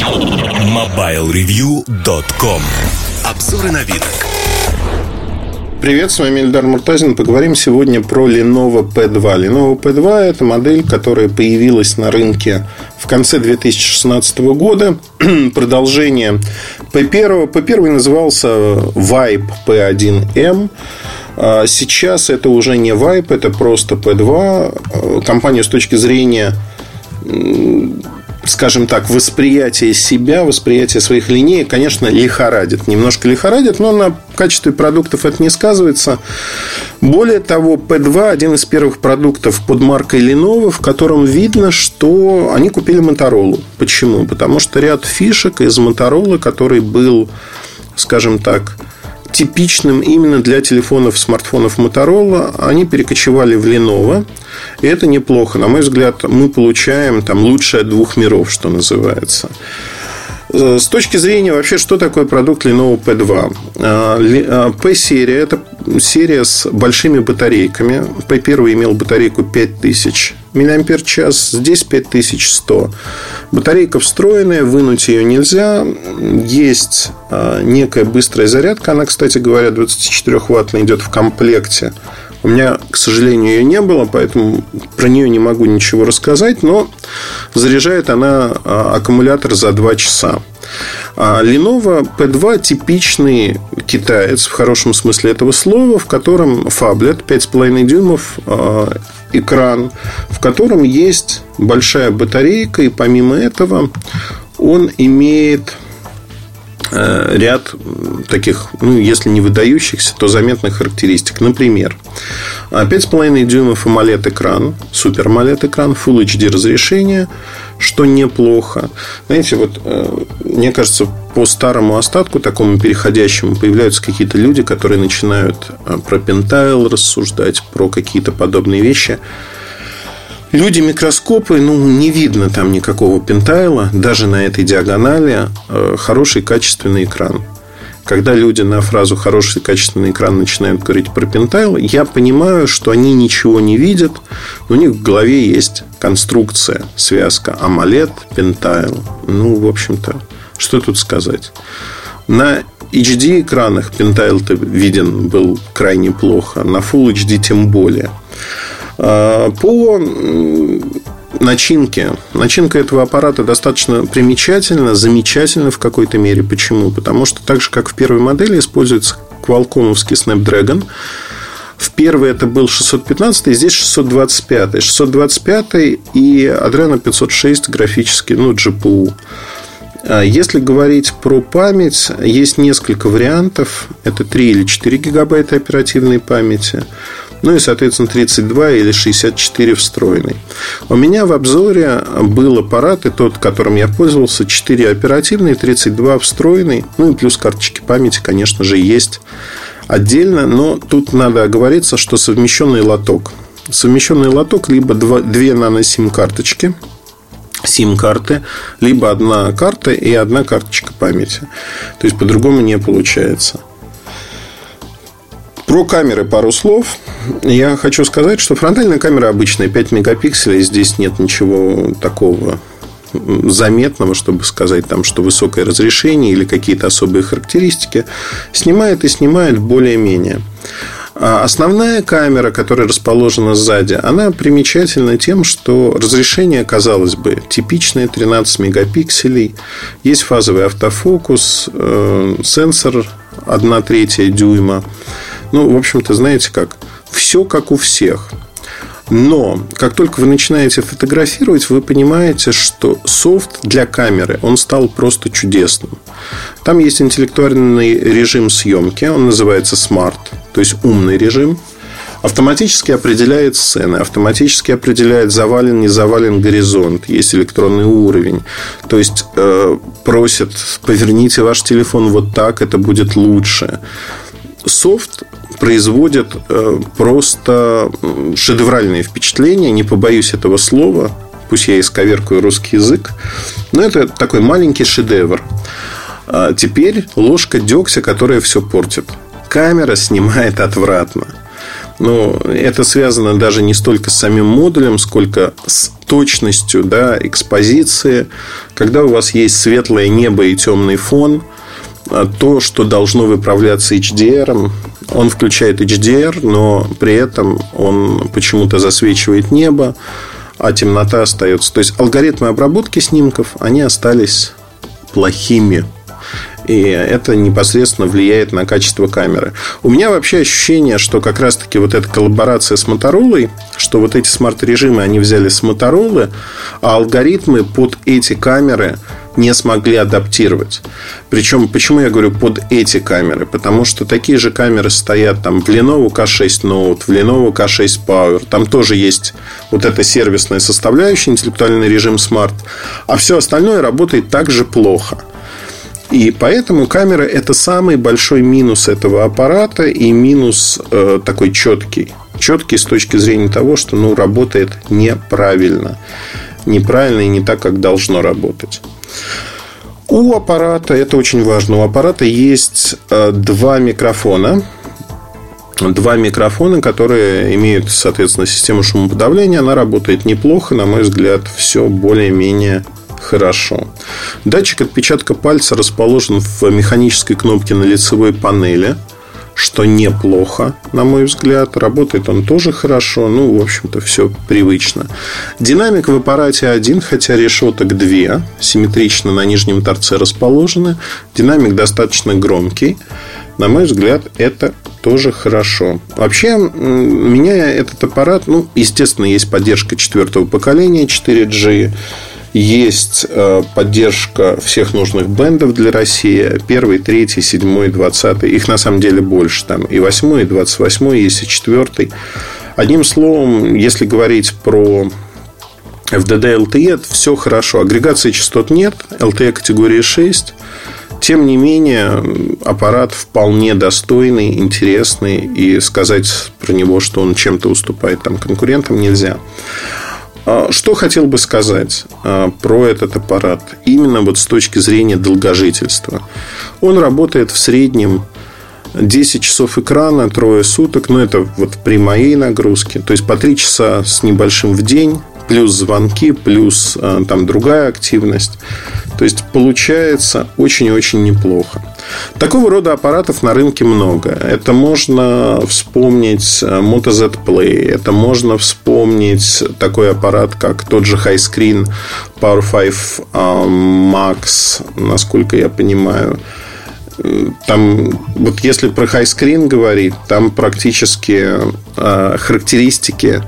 MobileReview.com. Обзоры новинок. Привет, с вами Эльдар Муртазин. Поговорим сегодня про Lenovo P2. Lenovo P2 – это модель, которая появилась на рынке в конце 2016 года. Продолжение P1. P1 назывался Vibe P1M. Сейчас это уже не Vibe, это просто P2. Компанию с точки зрения, скажем так, восприятие себя, восприятие своих линеек, конечно, лихорадит. Немножко лихорадит, но на качестве продуктов это не сказывается. Более того, P2 – один из первых продуктов под маркой Lenovo, в котором видно, что они купили Motorola. Почему? Потому что ряд фишек из Motorola, который был, скажем так, типичным именно для телефонов, смартфонов Motorola, они перекочевали в Lenovo. И это неплохо. На мой взгляд, мы получаем там лучшее от двух миров, что называется. С точки зрения вообще, что такое продукт Lenovo P2. P-серия – это серия с большими батарейками. P1 имел батарейку 5000 мАч, здесь 5100. Батарейка встроенная, вынуть ее нельзя. Есть некая быстрая зарядка. Она, кстати говоря, 24-ваттная, идет в комплекте. У меня, к сожалению, ее не было, поэтому про нее не могу ничего рассказать. Но заряжает она аккумулятор за 2 часа. Lenovo P2 – типичный китаец в хорошем смысле этого слова, в котором фаблет, 5,5 дюймов экран, в котором есть большая батарейка. И помимо этого он имеет ряд таких, если не выдающихся, то заметных характеристик. Например, 5,5 дюймов AMOLED экран, супер AMOLED экран, Full HD разрешение, что неплохо. Знаете, вот мне кажется, по старому остатку, такому переходящему, появляются какие-то люди, которые начинают про Pentile рассуждать, про какие-то подобные вещи. Люди микроскопы, не видно там никакого пентайла, даже на этой диагонали хороший качественный экран. Когда люди на фразу «хороший качественный экран» начинают говорить про пентайл, я понимаю, что они ничего не видят, но у них в голове есть конструкция, связка AMOLED, пентайл. В общем-то, что тут сказать? На HD экранах пентайл-то виден был крайне плохо, на Full HD тем более. По начинке. Начинка этого аппарата достаточно примечательна, замечательна в какой-то мере. Почему? Потому что так же, как в первой модели, используется Qualcomm-овский Snapdragon. В первой это был 615, и здесь 625. 625 и Adreno 506 графический, GPU. Если говорить про память, есть несколько вариантов. Это 3 или 4 гигабайта оперативной памяти. И, соответственно, 32 или 64 встроенный. У меня в обзоре был аппарат, и тот, которым я пользовался, 4 оперативный, 32 встроенный. И плюс карточки памяти, конечно же, есть отдельно. Но тут надо оговориться, что совмещенный лоток. Совмещенный лоток либо 2 нано-сим-карточки, сим-карты, либо одна карта и одна карточка памяти. То есть, по-другому не получается. Про камеры пару слов. Я хочу сказать, что фронтальная камера обычная, 5 мегапикселей. Здесь нет ничего такого заметного, чтобы сказать, что высокое разрешение или какие-то особые характеристики. Снимает и снимает более-менее. А основная камера, которая расположена сзади, она примечательна тем, что разрешение, казалось бы, типичное, 13 мегапикселей. Есть фазовый автофокус, сенсор 1/3 дюйма. В общем-то, знаете как, все как у всех. Но как только вы начинаете фотографировать, вы понимаете, что софт для камеры, он стал просто чудесным. Там есть интеллектуальный режим съемки, он называется Smart, то есть умный режим. Автоматически определяет сцены, автоматически определяет, завален, не завален горизонт, есть электронный уровень. То есть, просят, поверните ваш телефон вот так, это будет лучше. Софт производит просто шедевральные впечатления, не побоюсь этого слова, пусть я исковеркаю русский язык, но это такой маленький шедевр. Теперь ложка дегтя, которая все портит. Камера снимает отвратно. Это связано даже не столько с самим модулем, сколько с точностью, да, экспозиции. Когда у вас есть светлое небо и темный фон, то, что должно выправляться HDR, он включает HDR, но при этом он почему-то засвечивает небо, а темнота остается. То есть алгоритмы обработки снимков, они остались плохими. И это непосредственно влияет на качество камеры. У меня вообще ощущение, что как раз-таки вот эта коллаборация с Моторолой, что вот эти смарт-режимы они взяли с Моторолы, а алгоритмы под эти камеры не смогли адаптировать. Причем, почему я говорю под эти камеры? Потому что такие же камеры стоят там в Lenovo K6 Note, в Lenovo K6 Power. Там тоже есть вот эта сервисная составляющая, интеллектуальный режим смарт. А все остальное работает так же плохо. И поэтому камера – это самый большой минус этого аппарата. И минус такой четкий. Четкий с точки зрения того, что ну, работает неправильно. Неправильно и не так, как должно работать. У аппарата, это очень важно, у аппарата есть два микрофона. Два микрофона, которые имеют, соответственно, систему шумоподавления. Она работает неплохо, на мой взгляд, все более-менее хорошо. Датчик отпечатка пальца расположен в механической кнопке на лицевой панели, что неплохо, на мой взгляд. Работает он тоже хорошо. Ну, в общем-то, все привычно. Динамик в аппарате один, хотя решеток две, симметрично на нижнем торце расположены. Динамик достаточно громкий. На мой взгляд, это тоже хорошо. Вообще, меня этот аппарат... Ну, естественно, есть поддержка 4-го поколения 4G. Есть поддержка всех нужных бендов для России. 1, 3, 7, 20. Их на самом деле больше. Там и 8, и 28, есть и 4. Одним словом, если говорить про FDD LTE, это все хорошо. Агрегации частот нет. LTE категории 6. Тем не менее, аппарат вполне достойный, интересный. И сказать про него, что он чем-то уступает там конкурентам, нельзя. Что хотел бы сказать про этот аппарат именно вот с точки зрения долгожительства. Он работает в среднем 10 часов экрана, трое суток. Но это вот при моей нагрузке. То есть по 3 часа с небольшим в день, плюс звонки, плюс там другая активность. То есть получается очень-очень неплохо. Такого рода аппаратов на рынке много. Это можно вспомнить Moto Z-Play. Это можно вспомнить такой аппарат, как тот же High Screen Power 5 Max, насколько я понимаю. Там, вот если про High Screen говорить, там практически характеристики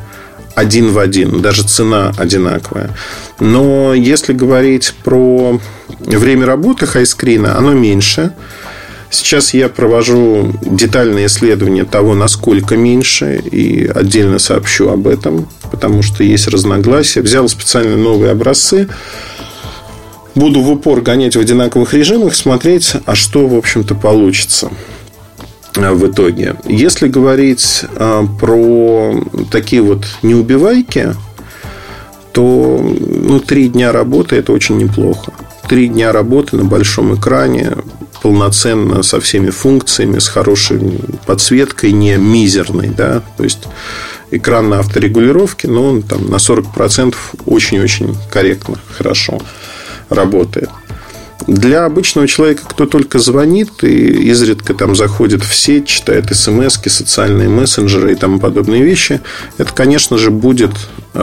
один в один. Даже цена одинаковая. Но если говорить про время работы хайскрина, оно меньше. Сейчас я провожу детальное исследование того, насколько меньше. И отдельно сообщу об этом. Потому что есть разногласия. Взял специально новые образцы. Буду в упор гонять в одинаковых режимах. Смотреть, а что, в общем-то, получится в итоге. Если говорить про такие вот неубивайки, то ну, 3 дня работы это очень неплохо. 3 дня работы на большом экране, полноценно, со всеми функциями, с хорошей подсветкой, не мизерной, да? То есть экран на авторегулировке, но он там на 40% очень-очень корректно, хорошо работает. Для обычного человека, кто только звонит и изредка там заходит в сеть, читает смс-ки, социальные мессенджеры и тому подобные вещи, это, конечно же, будет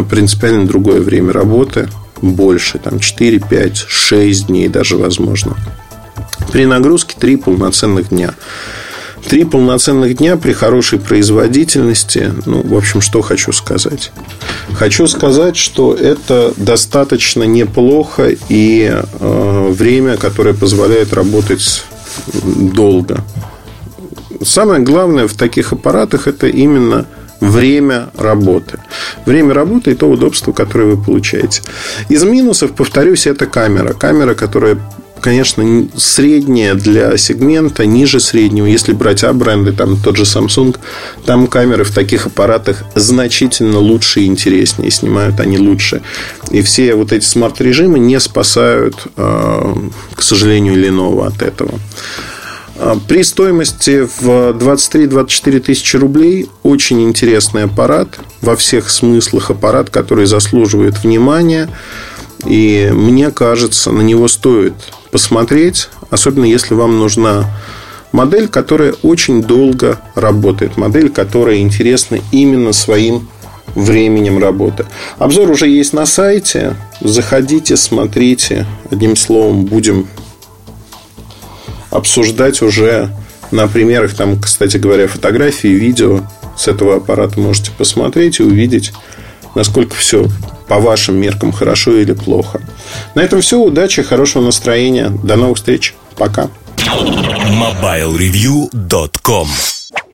принципиально другое время работы. Больше, там 4, 5, 6 дней даже возможно. При нагрузке 3 полноценных дня. 3 полноценных дня при хорошей производительности. Ну, в общем, что хочу сказать. Хочу сказать, что это достаточно неплохо. И время, которое позволяет работать долго. Самое главное в таких аппаратах — это именно время работы. Время работы и то удобство, которое вы получаете. Из минусов, повторюсь, это камера. Камера, которая, конечно, средняя для сегмента, ниже среднего. Если брать А-бренды, там тот же Samsung, там камеры в таких аппаратах значительно лучше и интереснее. Снимают они лучше. И все вот эти смарт-режимы не спасают, к сожалению, Lenovo от этого. При стоимости в 23-24 тысячи рублей очень интересный аппарат. во всех смыслах аппарат, который заслуживает внимания. И мне кажется, на него стоит посмотреть, особенно если вам нужна модель, которая очень долго работает, модель, которая интересна именно своим временем работы. Обзор уже есть на сайте. Заходите, смотрите. Одним словом, будем обсуждать уже на примерах. Там, кстати говоря, фотографии, видео с этого аппарата можете посмотреть и увидеть, насколько все по вашим меркам хорошо или плохо. На этом все. Удачи, хорошего настроения. До новых встреч. Пока. MobileReview.com